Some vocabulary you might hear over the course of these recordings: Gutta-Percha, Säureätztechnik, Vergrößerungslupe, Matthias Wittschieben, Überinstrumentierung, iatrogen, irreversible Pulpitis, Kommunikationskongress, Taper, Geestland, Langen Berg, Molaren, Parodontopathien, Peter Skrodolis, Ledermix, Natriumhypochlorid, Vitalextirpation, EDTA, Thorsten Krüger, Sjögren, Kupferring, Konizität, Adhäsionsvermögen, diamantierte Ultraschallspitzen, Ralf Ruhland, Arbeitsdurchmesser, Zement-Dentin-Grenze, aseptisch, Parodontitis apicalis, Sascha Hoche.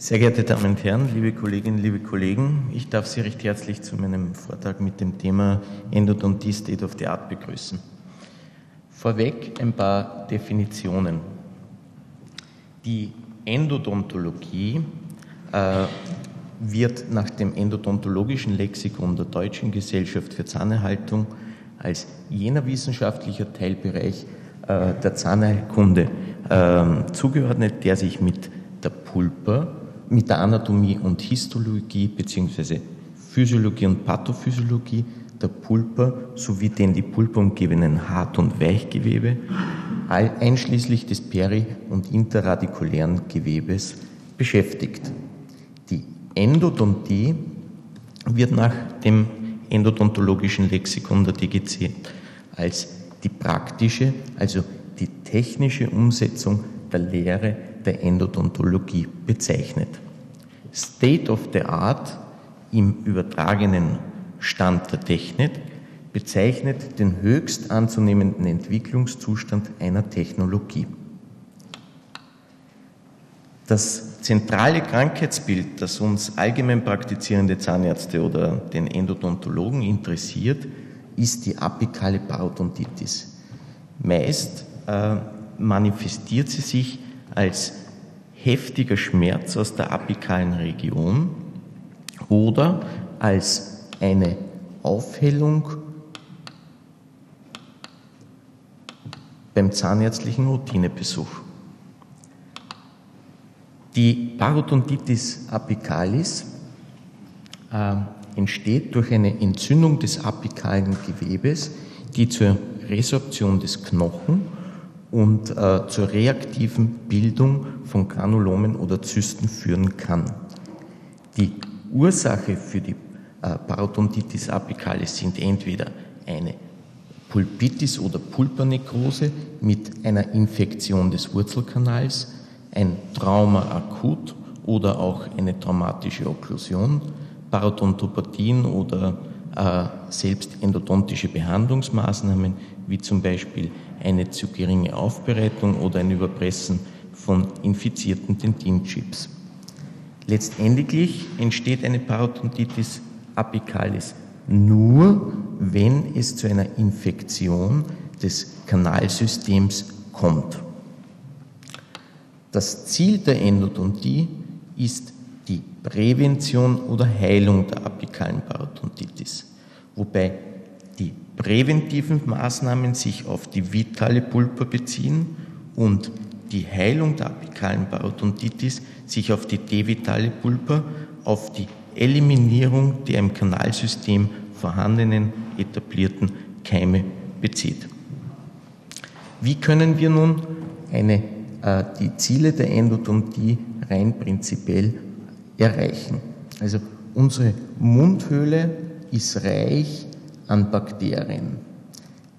Sehr geehrte Damen und Herren, liebe Kolleginnen, liebe Kollegen, ich darf Sie recht herzlich zu meinem Vortrag mit dem Thema Endodontie State of the Art begrüßen. Vorweg ein paar Definitionen. Die Endodontologie wird nach dem endodontologischen Lexikon der Deutschen Gesellschaft für Zahnerhaltung als jener wissenschaftlicher Teilbereich der Zahnheilkunde zugeordnet, der sich mit der Pulpa, mit der Anatomie und Histologie bzw. Physiologie und Pathophysiologie der Pulpa sowie den die Pulpa umgebenden Hart- und Weichgewebe, einschließlich des peri- und interradikulären Gewebes, beschäftigt. Die Endodontie wird nach dem endodontologischen Lexikon der DGZ als die praktische, also die technische Umsetzung der Lehre der Endodontologie bezeichnet. State of the Art im übertragenen Stand der Technik bezeichnet den höchst anzunehmenden Entwicklungszustand einer Technologie. Das zentrale Krankheitsbild, das uns allgemein praktizierende Zahnärzte oder den Endodontologen interessiert, ist die apikale Parodontitis. Meist manifestiert sie sich als heftiger Schmerz aus der apikalen Region oder als eine Aufhellung beim zahnärztlichen Routinebesuch. Die Parodontitis apicalis entsteht durch eine Entzündung des apikalen Gewebes, die zur Resorption des Knochen und zur reaktiven Bildung von Granulomen oder Zysten führen kann. Die Ursache für die Parodontitis apicalis sind entweder eine Pulpitis oder Pulpernekrose mit einer Infektion des Wurzelkanals, ein Trauma akut oder auch eine traumatische Okklusion, Parodontopathien oder selbst endodontische Behandlungsmaßnahmen, wie zum Beispiel eine zu geringe Aufbereitung oder ein Überpressen von infizierten Dentinchips. Letztendlich entsteht eine Parodontitis apicalis nur, wenn es zu einer Infektion des Kanalsystems kommt. Das Ziel der Endodontie ist die Prävention oder Heilung der apikalen Parodontitis, wobei die präventiven Maßnahmen sich auf die vitale Pulpa beziehen und die Heilung der apikalen Parodontitis sich auf die devitale Pulpa, auf die Eliminierung der im Kanalsystem vorhandenen etablierten Keime bezieht. Wie können wir nun die Ziele der Endodontie rein prinzipiell erreichen? Also unsere Mundhöhle ist reich an Bakterien.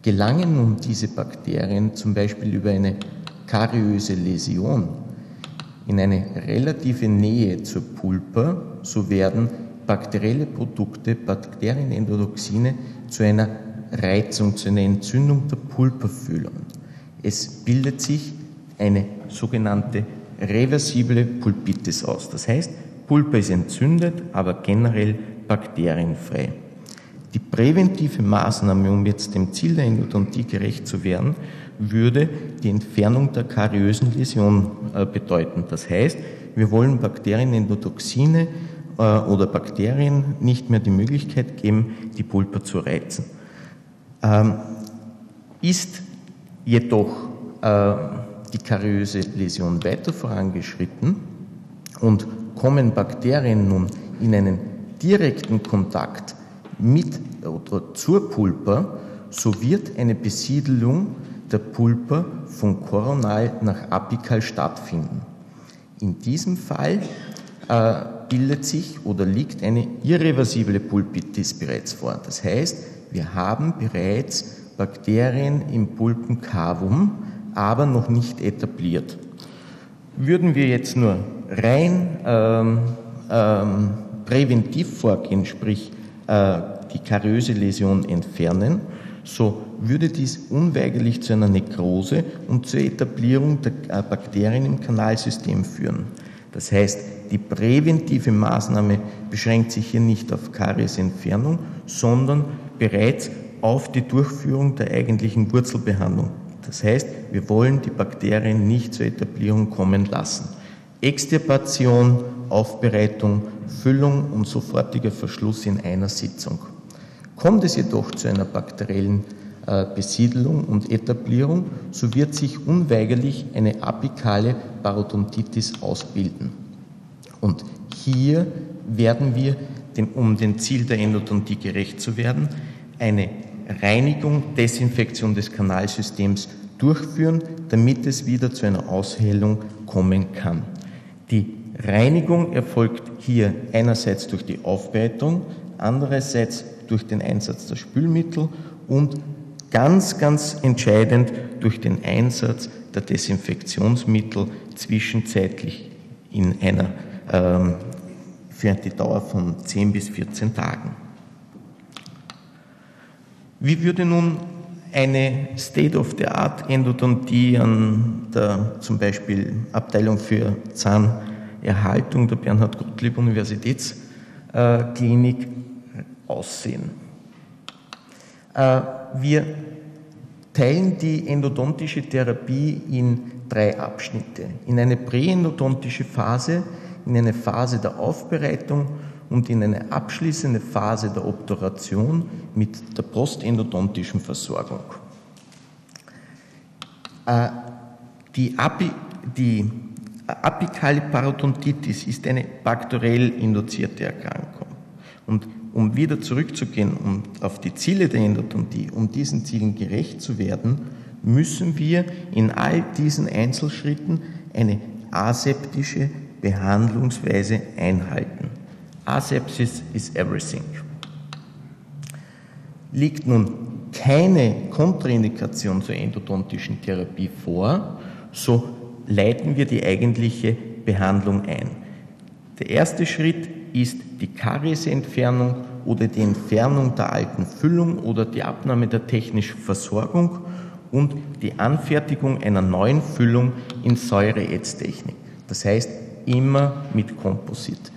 Gelangen nun diese Bakterien zum Beispiel über eine kariöse Läsion in eine relative Nähe zur Pulpa, so werden bakterielle Produkte, Bakterienendotoxine, zu einer Reizung, zu einer Entzündung der Pulpa führen. Es bildet sich eine sogenannte reversible Pulpitis aus. Das heißt, Pulpa ist entzündet, aber generell bakterienfrei. Die präventive Maßnahme, um jetzt dem Ziel der Endodontie gerecht zu werden, würde die Entfernung der kariösen Läsion bedeuten. Das heißt, wir wollen Bakterienendotoxine oder Bakterien nicht mehr die Möglichkeit geben, die Pulpa zu reizen. Ist jedoch die kariöse Läsion weiter vorangeschritten und kommen Bakterien nun in einen direkten Kontakt mit oder zur Pulpa, so wird eine Besiedelung der Pulpa von koronal nach apikal stattfinden. In diesem Fall bildet sich oder liegt eine irreversible Pulpitis bereits vor. Das heißt, wir haben bereits Bakterien im Pulpencavum, aber noch nicht etabliert. Würden wir jetzt nur rein präventiv vorgehen, sprich die kariöse Läsion entfernen, so würde dies unweigerlich zu einer Nekrose und zur Etablierung der Bakterien im Kanalsystem führen. Das heißt, die präventive Maßnahme beschränkt sich hier nicht auf Kariesentfernung, sondern bereits auf die Durchführung der eigentlichen Wurzelbehandlung. Das heißt, wir wollen die Bakterien nicht zur Etablierung kommen lassen. Extirpation, Aufbereitung, Füllung und sofortiger Verschluss in einer Sitzung. Kommt es jedoch zu einer bakteriellen Besiedelung und Etablierung, so wird sich unweigerlich eine apikale Parodontitis ausbilden. Und hier werden wir, um dem Ziel der Endodontie gerecht zu werden, eine Reinigung, Desinfektion des Kanalsystems durchführen, damit es wieder zu einer Aushellung kommen kann. Die Reinigung erfolgt hier einerseits durch die Aufbereitung, andererseits durch den Einsatz der Spülmittel und ganz, ganz entscheidend durch den Einsatz der Desinfektionsmittel zwischenzeitlich in einer für die Dauer von 10 bis 14 Tagen. Wie würde nun eine State-of-the-Art-Endodontie an der zum Beispiel Abteilung für Zahnerhaltung der Bernhard-Gottlieb-Universitätsklinik aussehen? Wir teilen die endodontische Therapie in 3 Abschnitte. In eine präendodontische Phase, in eine Phase der Aufbereitung und in eine abschließende Phase der Obturation mit der postendodontischen Versorgung. Die apikale Parodontitis ist eine bakteriell induzierte Erkrankung. Und um wieder zurückzugehen und auf die Ziele der Endodontie, um diesen Zielen gerecht zu werden, müssen wir in all diesen Einzelschritten eine aseptische Behandlungsweise einhalten. Asepsis is everything. Liegt nun keine Kontraindikation zur endodontischen Therapie vor, so leiten wir die eigentliche Behandlung ein. Der erste Schritt ist die Kariesentfernung oder die Entfernung der alten Füllung oder die Abnahme der technischen Versorgung und die Anfertigung einer neuen Füllung in Säureätztechnik. Das heißt, immer mit Komposit.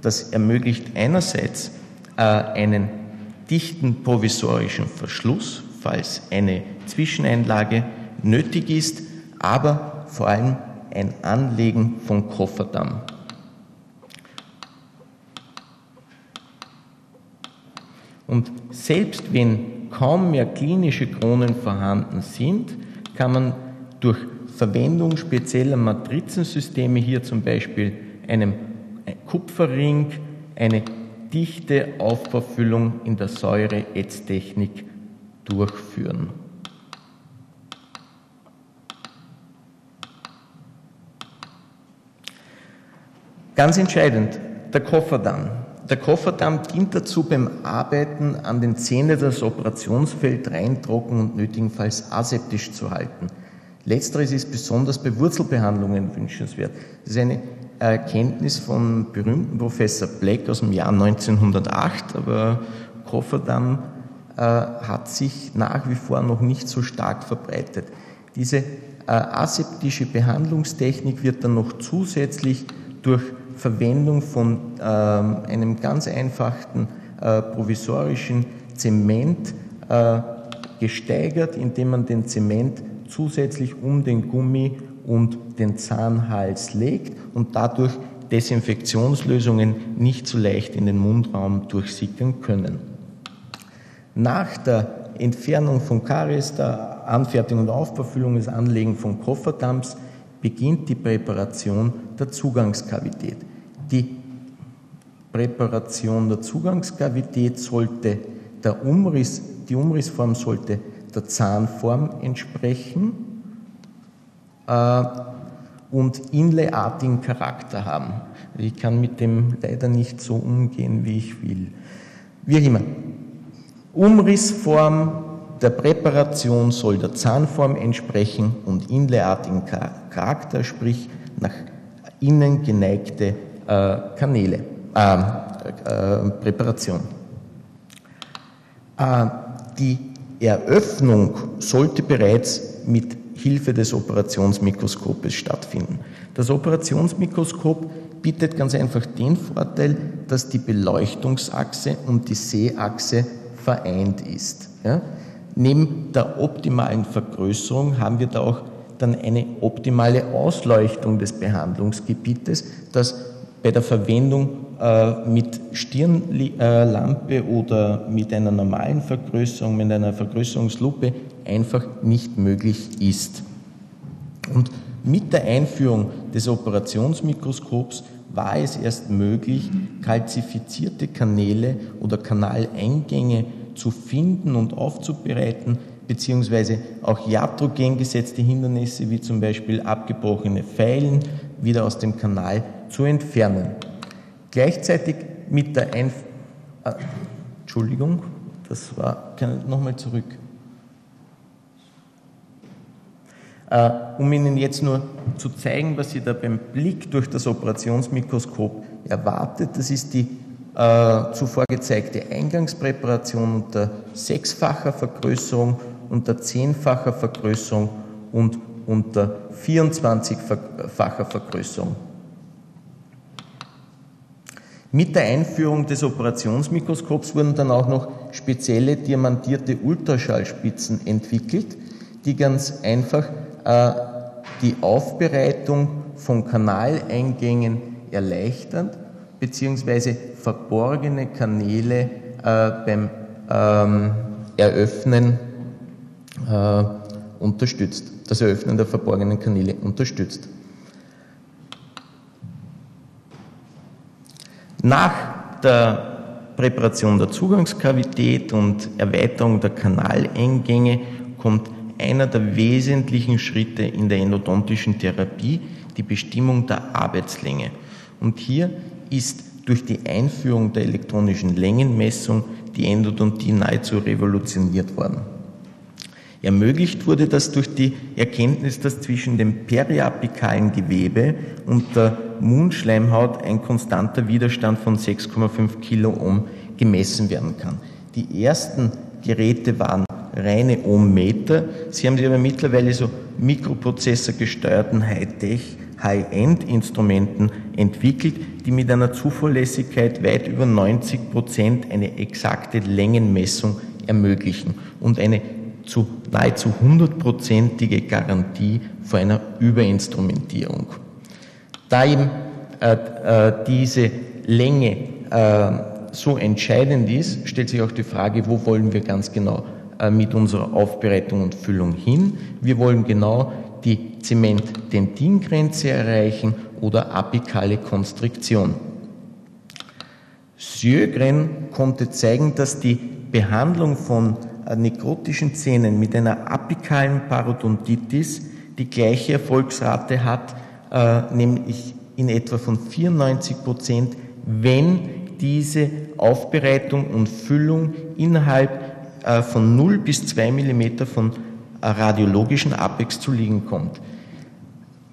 Das ermöglicht einerseits einen dichten provisorischen Verschluss, falls eine Zwischeneinlage nötig ist, aber vor allem ein Anlegen von Kofferdamm. Und selbst wenn kaum mehr klinische Kronen vorhanden sind, kann man durch Verwendung spezieller Matrizensysteme, hier zum Beispiel einem Kupferring, eine dichte Aufbaufüllung in der Säureätztechnik durchführen. Ganz entscheidend, der Kofferdamm. Der Kofferdamm dient dazu, beim Arbeiten an den Zähnen das Operationsfeld rein, trocken und nötigenfalls aseptisch zu halten. Letzteres ist besonders bei Wurzelbehandlungen wünschenswert. Das ist eine Erkenntnis von berühmten Professor Black aus dem Jahr 1908, aber Kofferdamm hat sich nach wie vor noch nicht so stark verbreitet. Diese aseptische Behandlungstechnik wird dann noch zusätzlich durch Verwendung von einem ganz einfachen provisorischen Zement gesteigert, indem man den Zement zusätzlich um den Gummi und den Zahnhals legt und dadurch Desinfektionslösungen nicht so leicht in den Mundraum durchsickern können. Nach der Entfernung von Karies, der Anfertigung und Aufbaufüllung, des Anlegen von Kofferdamms beginnt die Präparation der Zugangskavität. Die Präparation der Zugangskavität sollte die Umrissform sollte der Zahnform entsprechen und inlayartigen Charakter haben. Ich kann mit dem leider nicht so umgehen, wie ich will. Wie immer, Umrissform der Präparation soll der Zahnform entsprechen und inlayartigen Charakter, sprich nach innen geneigte Präparation. Die Eröffnung sollte bereits mit Hilfe des Operationsmikroskopes stattfinden. Das Operationsmikroskop bietet ganz einfach den Vorteil, dass die Beleuchtungsachse und die Sehachse vereint ist. Ja? Neben der optimalen Vergrößerung haben wir da auch dann eine optimale Ausleuchtung des Behandlungsgebietes, dass bei der Verwendung mit Stirnlampe oder mit einer normalen Vergrößerung, mit einer Vergrößerungslupe einfach nicht möglich ist. Und mit der Einführung des Operationsmikroskops war es erst möglich, kalzifizierte Kanäle oder Kanaleingänge zu finden und aufzubereiten, beziehungsweise auch iatrogen gesetzte Hindernisse, wie zum Beispiel abgebrochene Feilen, wieder aus dem Kanal zu entfernen. Gleichzeitig mit der Entschuldigung, das war, kann ich nochmal zurück. Um Ihnen jetzt nur zu zeigen, was Sie da beim Blick durch das Operationsmikroskop erwartet, das ist die zuvor gezeigte Eingangspräparation unter 6-facher Vergrößerung, unter 10-facher Vergrößerung und unter 24-facher Vergrößerung. Mit der Einführung des Operationsmikroskops wurden dann auch noch spezielle diamantierte Ultraschallspitzen entwickelt, die ganz einfach die Aufbereitung von Kanaleingängen erleichtern beziehungsweise verborgene Kanäle beim Eröffnen unterstützt, das Eröffnen der verborgenen Kanäle unterstützt. Nach der Präparation der Zugangskavität und Erweiterung der Kanaleingänge kommt einer der wesentlichen Schritte in der endodontischen Therapie, die Bestimmung der Arbeitslänge. Und hier ist durch die Einführung der elektronischen Längenmessung die Endodontie nahezu revolutioniert worden. Ermöglicht wurde das durch die Erkenntnis, dass zwischen dem periapikalen Gewebe und der Mundschleimhaut ein konstanter Widerstand von 6,5 Kiloohm gemessen werden kann. Die ersten Geräte waren reine Ohmmeter. Sie haben sich aber mittlerweile so mikroprozessorgesteuerten High-End-Instrumenten entwickelt, die mit einer Zuverlässigkeit weit über 90% eine exakte Längenmessung ermöglichen und eine nahezu 100%ige Garantie vor einer Überinstrumentierung. Da eben diese Länge so entscheidend ist, stellt sich auch die Frage, wo wollen wir ganz genau mit unserer Aufbereitung und Füllung hin. Wir wollen genau die Zement-Dentin-Grenze erreichen oder apikale Konstriktion. Sjögren konnte zeigen, dass die Behandlung von nekrotischen Zähnen mit einer apikalen Parodontitis die gleiche Erfolgsrate hat, nämlich in etwa von 94%, wenn diese Aufbereitung und Füllung innerhalb von 0 bis 2 mm von radiologischen Apex zu liegen kommt.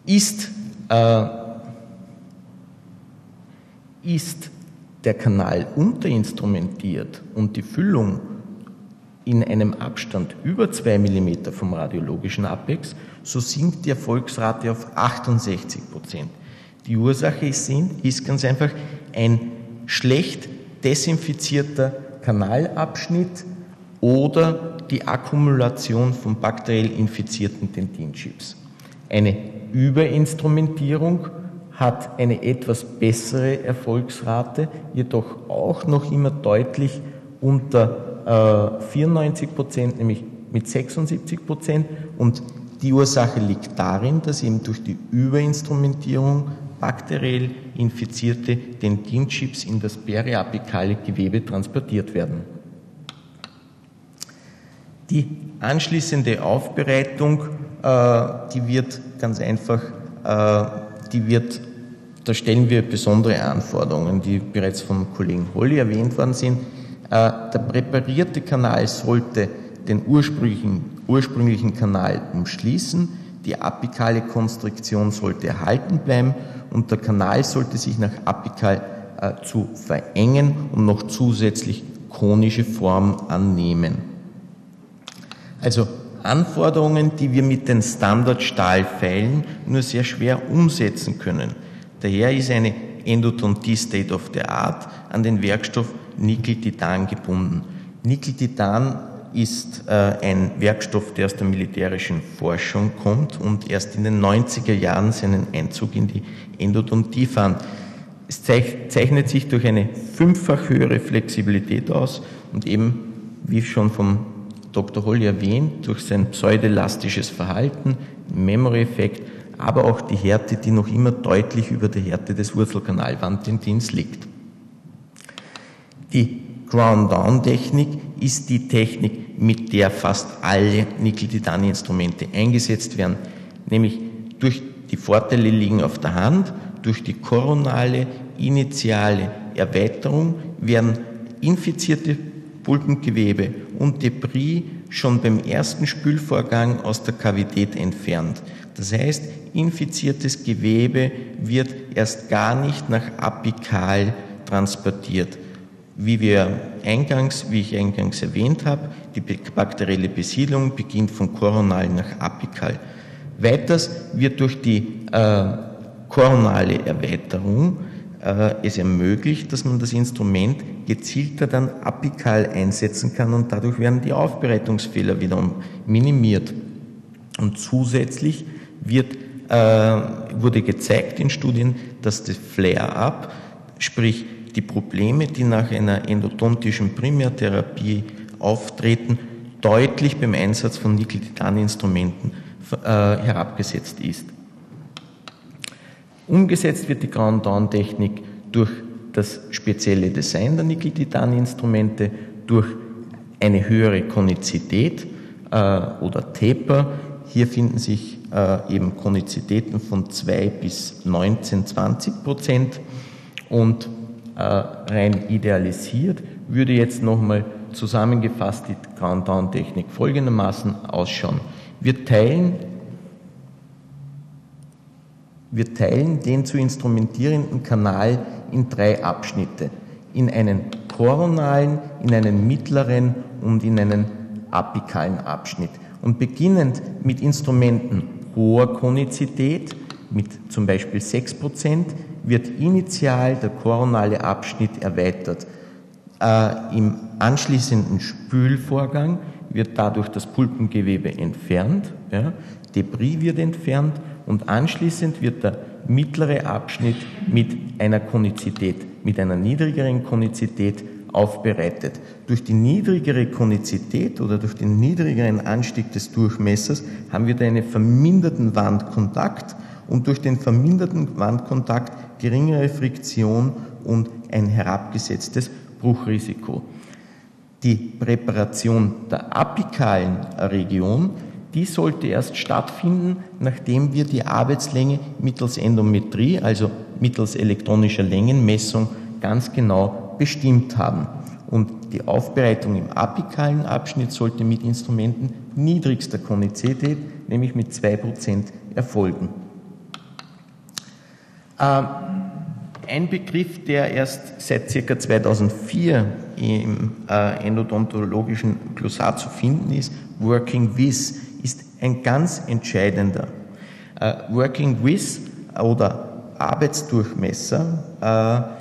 Ist der Kanal unterinstrumentiert und die Füllung in einem Abstand über 2 mm vom radiologischen Apex, so sinkt die Erfolgsrate auf 68%. Die Ursache ist ganz einfach ein schlecht desinfizierter Kanalabschnitt oder die Akkumulation von bakteriell infizierten Dentinchips. Eine Überinstrumentierung hat eine etwas bessere Erfolgsrate, jedoch auch noch immer deutlich unter 94%, nämlich mit 76%. Und die Ursache liegt darin, dass eben durch die Überinstrumentierung bakteriell infizierte Dentinchips in das periapikale Gewebe transportiert werden. Die anschließende Aufbereitung, da stellen wir besondere Anforderungen, die bereits vom Kollegen Holly erwähnt worden sind. Der präparierte Kanal sollte den ursprünglichen Kanal umschließen, die apikale Konstriktion sollte erhalten bleiben und der Kanal sollte sich nach apikal zu verengen und noch zusätzlich konische Formen annehmen. Also Anforderungen, die wir mit den Standardstahlpfeilen nur sehr schwer umsetzen können. Daher ist eine Endodontie State of the Art an den Werkstoff Nickel-Titan gebunden. Nickel-Titan ist ein Werkstoff, der aus der militärischen Forschung kommt und erst in den 90er Jahren seinen Einzug in die Endodontie fand. Es zeichnet sich durch eine 5-fach höhere Flexibilität aus und eben, wie schon vom Dr. Holl erwähnt, durch sein pseudelastisches Verhalten, Memory-Effekt, aber auch die Härte, die noch immer deutlich über der Härte des Wurzelkanalwanddentins liegt. Die Ground-Down-Technik ist die Technik, mit der fast alle Nickel-Titan-Instrumente eingesetzt werden, nämlich durch die Vorteile liegen auf der Hand. Durch die koronale, initiale Erweiterung werden infizierte Pulpengewebe und Debris schon beim ersten Spülvorgang aus der Kavität entfernt. Das heißt, infiziertes Gewebe wird erst gar nicht nach apikal transportiert. Wie ich eingangs erwähnt habe, die bakterielle Besiedlung beginnt von koronal nach apikal. Weiters wird durch die koronale Erweiterung es ermöglicht, dass man das Instrument gezielter dann apikal einsetzen kann und dadurch werden die Aufbereitungsfehler wiederum minimiert. Und zusätzlich wurde gezeigt in Studien, dass das Flare-up, sprich die Probleme, die nach einer endodontischen Primärtherapie auftreten, deutlich beim Einsatz von Nickel-Titan-Instrumenten herabgesetzt ist. Umgesetzt wird die Ground-Down-Technik durch das spezielle Design der Nickel-Titan-Instrumente, durch eine höhere Konizität oder Taper. Hier finden sich eben Konizitäten von 2 bis 19-20% und rein idealisiert würde jetzt nochmal zusammengefasst die Ground-Down-Technik folgendermaßen ausschauen. Wir teilen den zu instrumentierenden Kanal in 3 Abschnitte, in einen koronalen, in einen mittleren und in einen apikalen Abschnitt. Und beginnend mit Instrumenten hoher Konizität, mit zum Beispiel 6%, wird initial der koronale Abschnitt erweitert. Im anschließenden Spülvorgang wird dadurch das Pulpengewebe entfernt, ja, Debris wird entfernt und anschließend wird der mittlere Abschnitt mit einer Konizität, mit einer niedrigeren Konizität aufbereitet. Durch die niedrigere Konizität oder durch den niedrigeren Anstieg des Durchmessers haben wir da einen verminderten Wandkontakt und durch den verminderten Wandkontakt geringere Friktion und ein herabgesetztes Bruchrisiko. Die Präparation der apikalen Region, die sollte erst stattfinden, nachdem wir die Arbeitslänge mittels Endometrie, also mittels elektronischer Längenmessung, ganz genau bestimmt haben. Und die Aufbereitung im apikalen Abschnitt sollte mit Instrumenten niedrigster Konizität, nämlich mit 2%, erfolgen. Ein Begriff, der erst seit ca. 2004 im endodontologischen Glossar zu finden ist, Working Width, ist ein ganz entscheidender. Working Width oder Arbeitsdurchmesser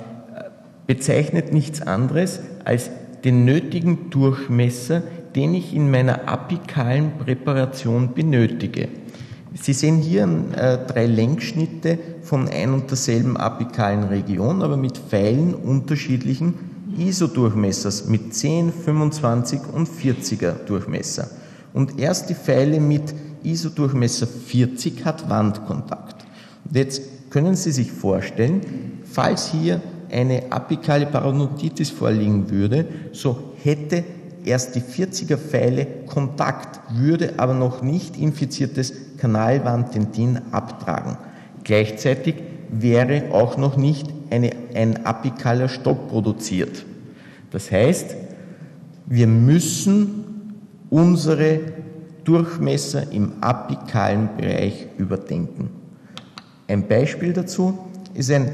bezeichnet nichts anderes als den nötigen Durchmesser, den ich in meiner apikalen Präparation benötige. Sie sehen hier 3 Längsschnitte von ein und derselben apikalen Region, aber mit Pfeilen unterschiedlichen ISO-Durchmessers mit 10, 25 und 40er Durchmesser. Und erst die Pfeile mit ISO-Durchmesser 40 hat Wandkontakt. Und jetzt können Sie sich vorstellen, falls hier eine apikale Parodontitis vorliegen würde, so hätte erst die 40er Pfeile Kontakt, würde aber noch nicht infiziertes Kanalwanddentin abtragen. Gleichzeitig wäre auch noch nicht ein apikaler Stock produziert. Das heißt, wir müssen unsere Durchmesser im apikalen Bereich überdenken. Ein Beispiel dazu ist ein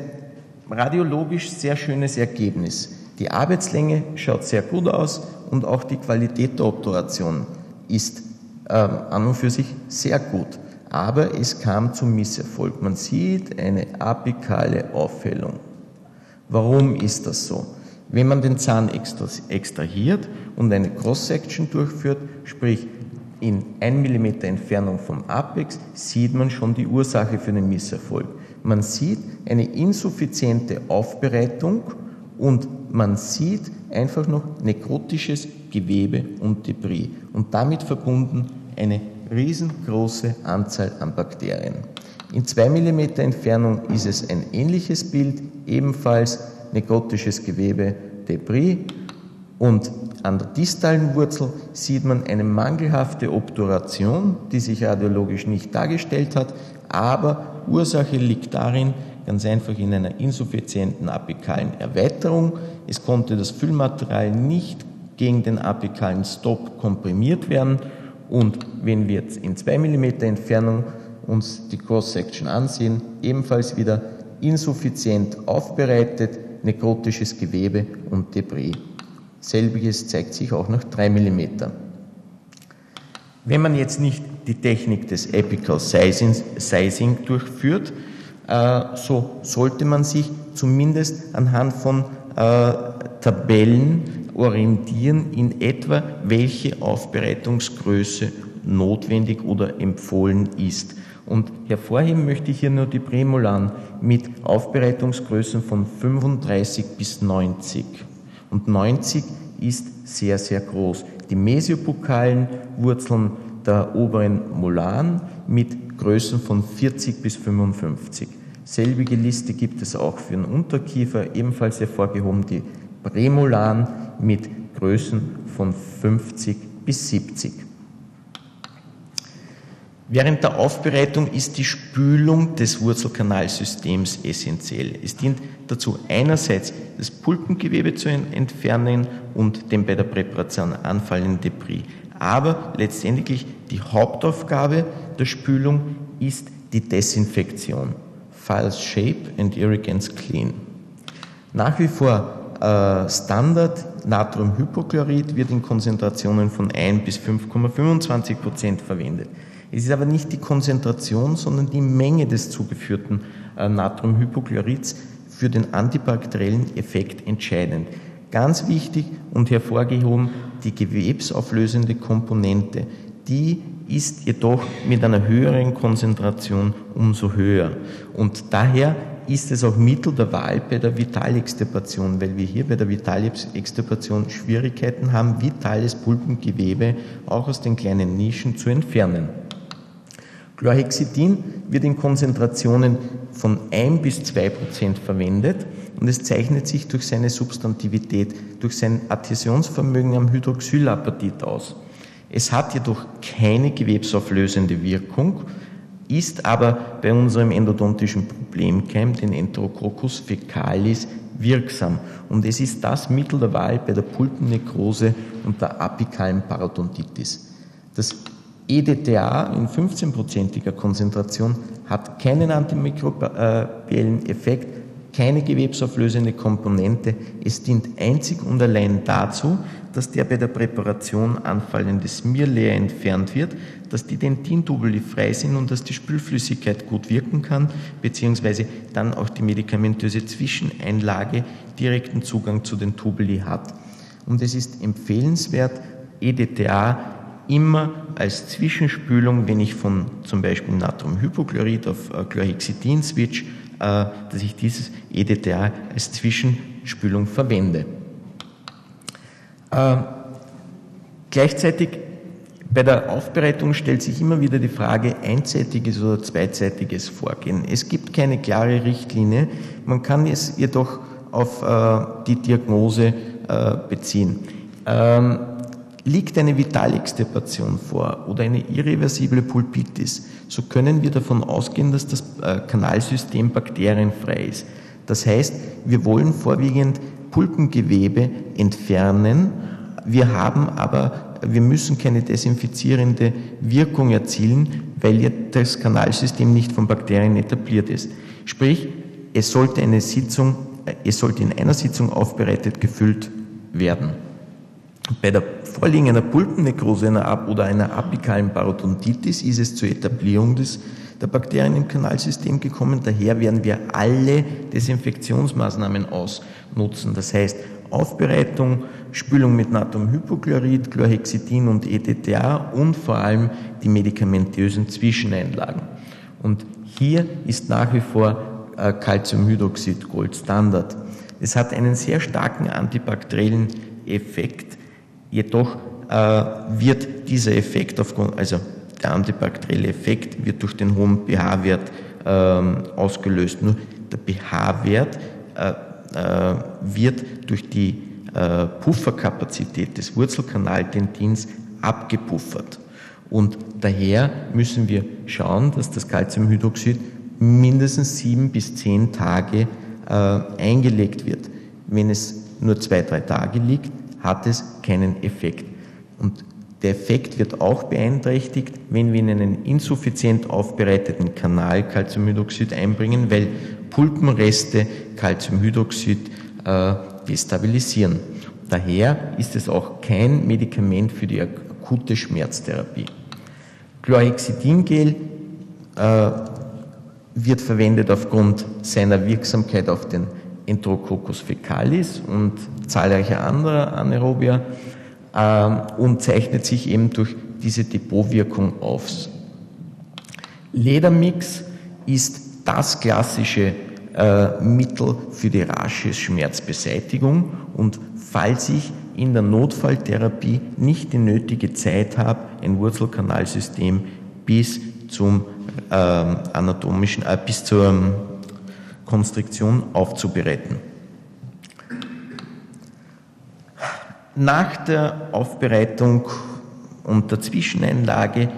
radiologisch sehr schönes Ergebnis. Die Arbeitslänge schaut sehr gut aus und auch die Qualität der Obturation ist an und für sich sehr gut. Aber es kam zum Misserfolg. Man sieht eine apikale Aufhellung. Warum ist das so? Wenn man den Zahn extrahiert und eine Cross-Section durchführt, sprich in 1 mm Entfernung vom Apex, sieht man schon die Ursache für den Misserfolg. Man sieht eine insuffiziente Aufbereitung und man sieht einfach noch nekrotisches Gewebe und Debris und damit verbunden eine riesengroße Anzahl an Bakterien. In 2 mm Entfernung ist es ein ähnliches Bild, ebenfalls nekrotisches Gewebe, Debris, und an der distalen Wurzel sieht man eine mangelhafte Obturation, die sich radiologisch nicht dargestellt hat, aber Ursache liegt darin, ganz einfach in einer insuffizienten apikalen Erweiterung. Es konnte das Füllmaterial nicht gegen den apikalen Stop komprimiert werden, und wenn wir jetzt in 2 mm Entfernung uns die Cross-Section ansehen, ebenfalls wieder insuffizient aufbereitet, nekrotisches Gewebe und Debris. Selbiges zeigt sich auch nach 3 mm. Wenn man jetzt nicht die Technik des Apical Sizing durchführt, so sollte man sich zumindest anhand von Tabellen orientieren, in etwa welche Aufbereitungsgröße notwendig oder empfohlen ist. Und hervorheben möchte ich hier nur die Prämolaren mit Aufbereitungsgrößen von 35 bis 90. Und 90 ist sehr, sehr groß. Die mesiopokalen Wurzeln der oberen Molaren mit Größen von 40 bis 55. Selbige Liste gibt es auch für den Unterkiefer, ebenfalls hervorgehoben die Prämolaren mit Größen von 50 bis 70. Während der Aufbereitung ist die Spülung des Wurzelkanalsystems essentiell. Es dient dazu, einerseits das Pulpengewebe zu entfernen und den bei der Präparation anfallenden Debris. Aber letztendlich die Hauptaufgabe der Spülung ist die Desinfektion. Files shape and irrigants clean. Nach wie vor Standard Natriumhypochlorid wird in Konzentrationen von 1 bis 5,25% verwendet. Es ist aber nicht die Konzentration, sondern die Menge des zugeführten Natriumhypochlorids für den antibakteriellen Effekt entscheidend. Ganz wichtig und hervorgehoben die gewebsauflösende Komponente. Die ist jedoch mit einer höheren Konzentration umso höher. Und daher ist es auch Mittel der Wahl bei der Vitalextirpation, weil wir hier bei der Vitalextirpation Schwierigkeiten haben, vitales Pulpengewebe auch aus den kleinen Nischen zu entfernen. Chlorhexidin wird in Konzentrationen von 1 bis 2% verwendet und es zeichnet sich durch seine Substantivität, durch sein Adhäsionsvermögen am Hydroxylapatit aus. Es hat jedoch keine gewebsauflösende Wirkung, ist aber bei unserem endodontischen Problemkeim, den Enterococcus fecalis, wirksam. Und es ist das Mittel der Wahl bei der Pulpernekrose und der apikalen Parodontitis. Das EDTA in 15%iger Konzentration hat keinen antimikrobiellen Effekt, keine gewebsauflösende Komponente. Es dient einzig und allein dazu, dass der bei der Präparation anfallende Smearlayer entfernt wird, dass die Dentintubuli frei sind und dass die Spülflüssigkeit gut wirken kann, beziehungsweise dann auch die medikamentöse Zwischeneinlage direkten Zugang zu den Tubuli hat. Und es ist empfehlenswert, EDTA immer als Zwischenspülung, wenn ich von zum Beispiel Natriumhypochlorid auf Chlorhexidin switch, dass ich dieses EDTA als Zwischenspülung verwende. Gleichzeitig bei der Aufbereitung stellt sich immer wieder die Frage, einseitiges oder zweiseitiges Vorgehen. Es gibt keine klare Richtlinie, man kann es jedoch auf die Diagnose beziehen. Liegt eine Vitalextirpation vor oder eine irreversible Pulpitis, so können wir davon ausgehen, dass das Kanalsystem bakterienfrei ist. Das heißt, wir wollen vorwiegend Pulpengewebe entfernen, wir müssen keine desinfizierende Wirkung erzielen, weil ja das Kanalsystem nicht von Bakterien etabliert ist. Sprich, es sollte in einer Sitzung aufbereitet gefüllt werden. Bei der Vorliegen einer Pulpennekrose oder einer apikalen Parodontitis ist es zur Etablierung des der Bakterien im Kanalsystem gekommen. Daher werden wir alle Desinfektionsmaßnahmen ausnutzen. Das heißt Aufbereitung, Spülung mit Natriumhypochlorid, Chlorhexidin und EDTA und vor allem die medikamentösen Zwischeneinlagen. Und hier ist nach wie vor Calciumhydroxid Goldstandard. Es hat einen sehr starken antibakteriellen Effekt, jedoch wird dieser Effekt, der antibakterielle Effekt wird durch den hohen pH-Wert ausgelöst. Nur der pH-Wert wird durch die Pufferkapazität des Wurzelkanaldentins abgepuffert. Und daher müssen wir schauen, dass das Calciumhydroxid mindestens 7 bis 10 Tage eingelegt wird. Wenn es nur 2, 3 Tage liegt, hat es keinen Effekt. Und der Effekt wird auch beeinträchtigt, wenn wir in einen insuffizient aufbereiteten Kanal Calciumhydroxid einbringen, weil Pulpenreste Calciumhydroxid destabilisieren. Daher ist es auch kein Medikament für die akute Schmerztherapie. Chlorhexidingel wird verwendet aufgrund seiner Wirksamkeit auf den Enterococcus fecalis und zahlreicher anderer Anaerobia und zeichnet sich eben durch diese Depotwirkung aus. Ledermix ist das klassische Mittel für die rasche Schmerzbeseitigung, und falls ich in der Notfalltherapie nicht die nötige Zeit habe, ein Wurzelkanalsystem bis zum bis zur Konstriktion aufzubereiten. Nach der Aufbereitung und der Zwischeneinlage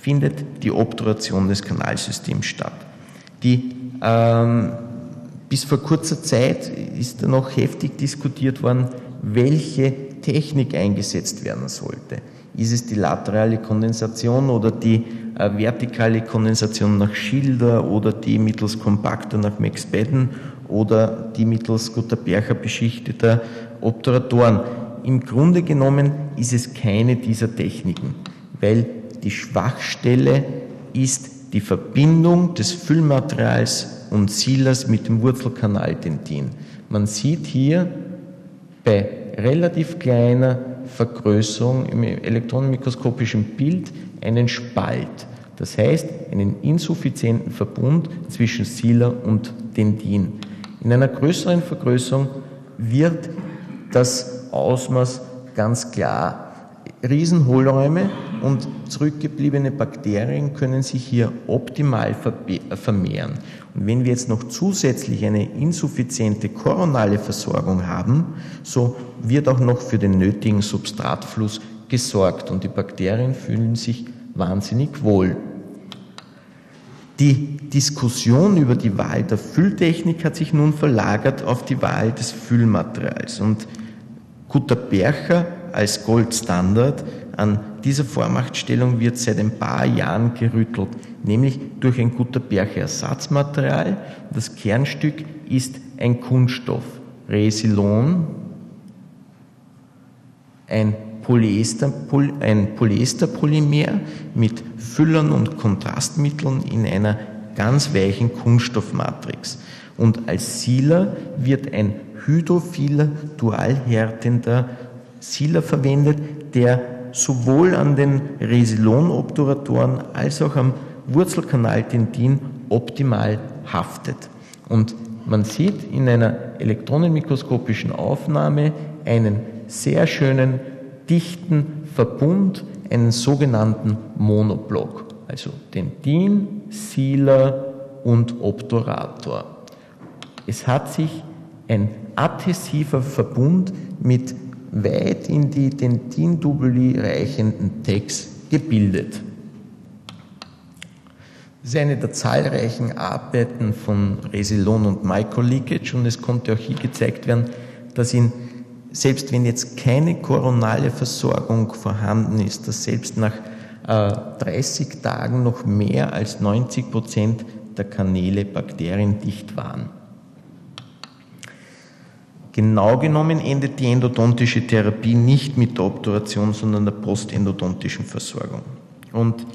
findet die Obturation des Kanalsystems statt. Die bis vor kurzer Zeit ist noch heftig diskutiert worden, welche Technik eingesetzt werden sollte. Ist es die laterale Kondensation oder die vertikale Kondensation nach Schilder oder die mittels kompakter nach Max-Bedden oder die mittels Gutta-Percha beschichteter Obturatoren? Im Grunde genommen ist es keine dieser Techniken, weil die Schwachstelle ist die Verbindung des Füllmaterials und Silers mit dem Wurzelkanaldentin. Man sieht hier bei relativ kleiner Vergrößerung im elektronenmikroskopischen Bild einen Spalt. Das heißt, einen insuffizienten Verbund zwischen Siler und Dentin. In einer größeren Vergrößerung wird das Ausmaß ganz klar. Riesenhohlräume und zurückgebliebene Bakterien können sich hier optimal vermehren. Und wenn wir jetzt noch zusätzlich eine insuffiziente koronale Versorgung haben, so wird auch noch für den nötigen Substratfluss gesorgt und die Bakterien fühlen sich wahnsinnig wohl. Die Diskussion über die Wahl der Fülltechnik hat sich nun verlagert auf die Wahl des Füllmaterials, und Gutta-Percha als Goldstandard an dieser Vormachtstellung wird seit ein paar Jahren gerüttelt, nämlich durch ein Gutta-Percha-Ersatzmaterial. Das Kernstück ist ein Kunststoff, Resilon, ein Polyesterpolymer mit Füllern und Kontrastmitteln in einer ganz weichen Kunststoffmatrix. Und als Siler wird ein hydrophiler, dualhärtender Siler verwendet, der sowohl an den Resilon-Obturatoren als auch am Wurzelkanaldentin optimal haftet. Und man sieht in einer elektronenmikroskopischen Aufnahme einen sehr schönen, dichten Verbund, einen sogenannten Monoblock, also Dentin, Siler und Obturator. Es hat sich ein adhesiver Verbund mit weit in die Dentin-Dubuli reichenden Tags gebildet. Das ist eine der zahlreichen Arbeiten von Resilon und Microleakage, und es konnte auch hier gezeigt werden, dass selbst wenn jetzt keine koronale Versorgung vorhanden ist, dass selbst nach 30 Tagen noch mehr als 90% der Kanäle bakteriendicht waren. Genau genommen endet die endodontische Therapie nicht mit der Obturation, sondern der postendodontischen Versorgung. Und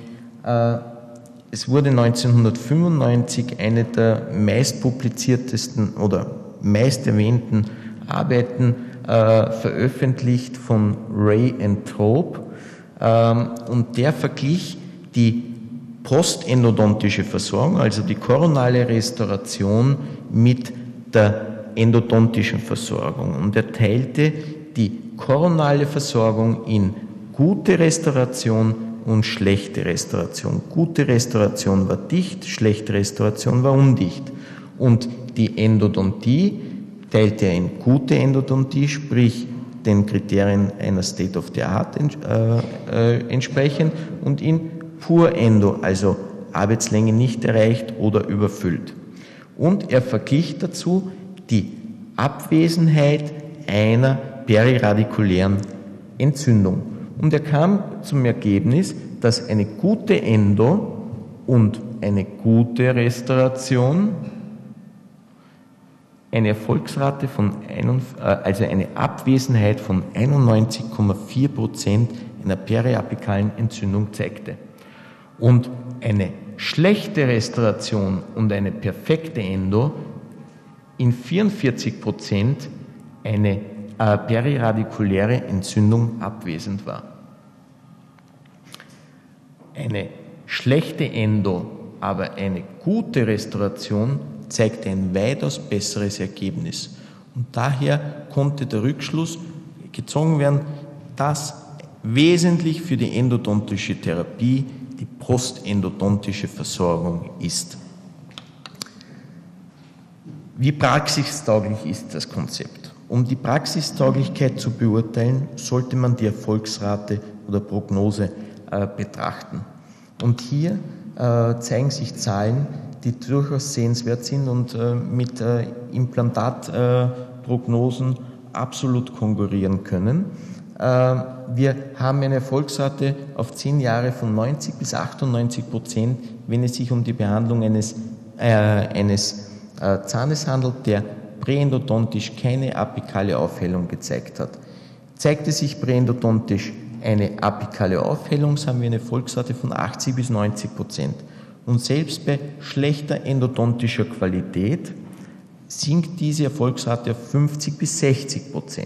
Es wurde 1995 eine der meistpubliziertesten oder meist erwähnten Arbeiten veröffentlicht von Ray and Trope, und der verglich die postendodontische Versorgung, also die koronale Restauration, mit der endodontischen Versorgung, und er teilte die koronale Versorgung in gute Restauration und schlechte Restauration. Gute Restauration war dicht, schlechte Restauration war undicht. Und die Endodontie teilte er in gute Endodontie, sprich den Kriterien einer State of the Art entsprechend, und in pur Endo, also Arbeitslänge nicht erreicht oder überfüllt. Und er verglich dazu die Abwesenheit einer periradikulären Entzündung. Und er kam zum Ergebnis, dass eine gute Endo und eine gute Restauration eine Erfolgsrate von, also eine Abwesenheit von 91,4% einer periapikalen Entzündung zeigte. Und eine schlechte Restauration und eine perfekte Endo in 44% eine periradikuläre Entzündung abwesend war. Eine schlechte Endo, aber eine gute Restauration zeigte ein weitaus besseres Ergebnis. Und daher konnte der Rückschluss gezogen werden, dass wesentlich für die endodontische Therapie die postendodontische Versorgung ist. Wie praxistauglich ist das Konzept? Um die Praxistauglichkeit zu beurteilen, sollte man die Erfolgsrate oder Prognose betrachten. Und hier zeigen sich Zahlen, die durchaus sehenswert sind und mit Implantatprognosen absolut konkurrieren können. Wir haben eine Erfolgsrate auf 10 Jahre von 90 bis 98%, wenn es sich um die Behandlung eines Zahnes handelt, der präendodontisch keine apikale Aufhellung gezeigt hat. Zeigte sich präendodontisch eine apikale Aufhellung, haben wir eine Erfolgsrate von 80 bis 90%. Und selbst bei schlechter endodontischer Qualität sinkt diese Erfolgsrate auf 50 bis 60%.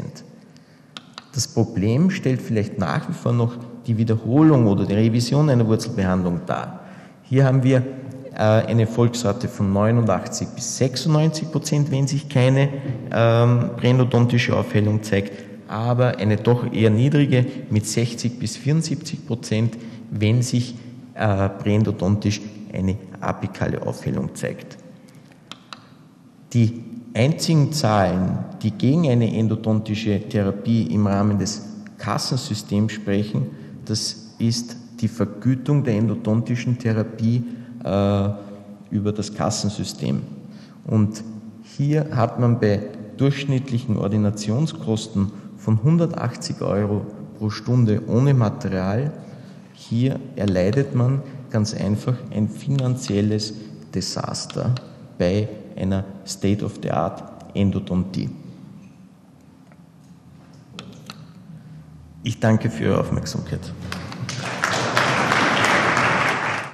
Das Problem stellt vielleicht nach wie vor noch die Wiederholung oder die Revision einer Wurzelbehandlung dar. Hier haben wir eine Erfolgsrate von 89 bis 96%, wenn sich keine präendodontische Aufhellung zeigt, aber eine doch eher niedrige mit 60 bis 74%, wenn sich präendodontisch eine apikale Aufhellung zeigt. Die einzigen Zahlen, die gegen eine endodontische Therapie im Rahmen des Kassensystems sprechen, das ist die Vergütung der endodontischen Therapie über das Kassensystem. Und hier hat man bei durchschnittlichen Ordinationskosten von 180 € pro Stunde ohne Material, hier erleidet man ganz einfach ein finanzielles Desaster bei einer State-of-the-Art-Endodontie. Ich danke für Ihre Aufmerksamkeit.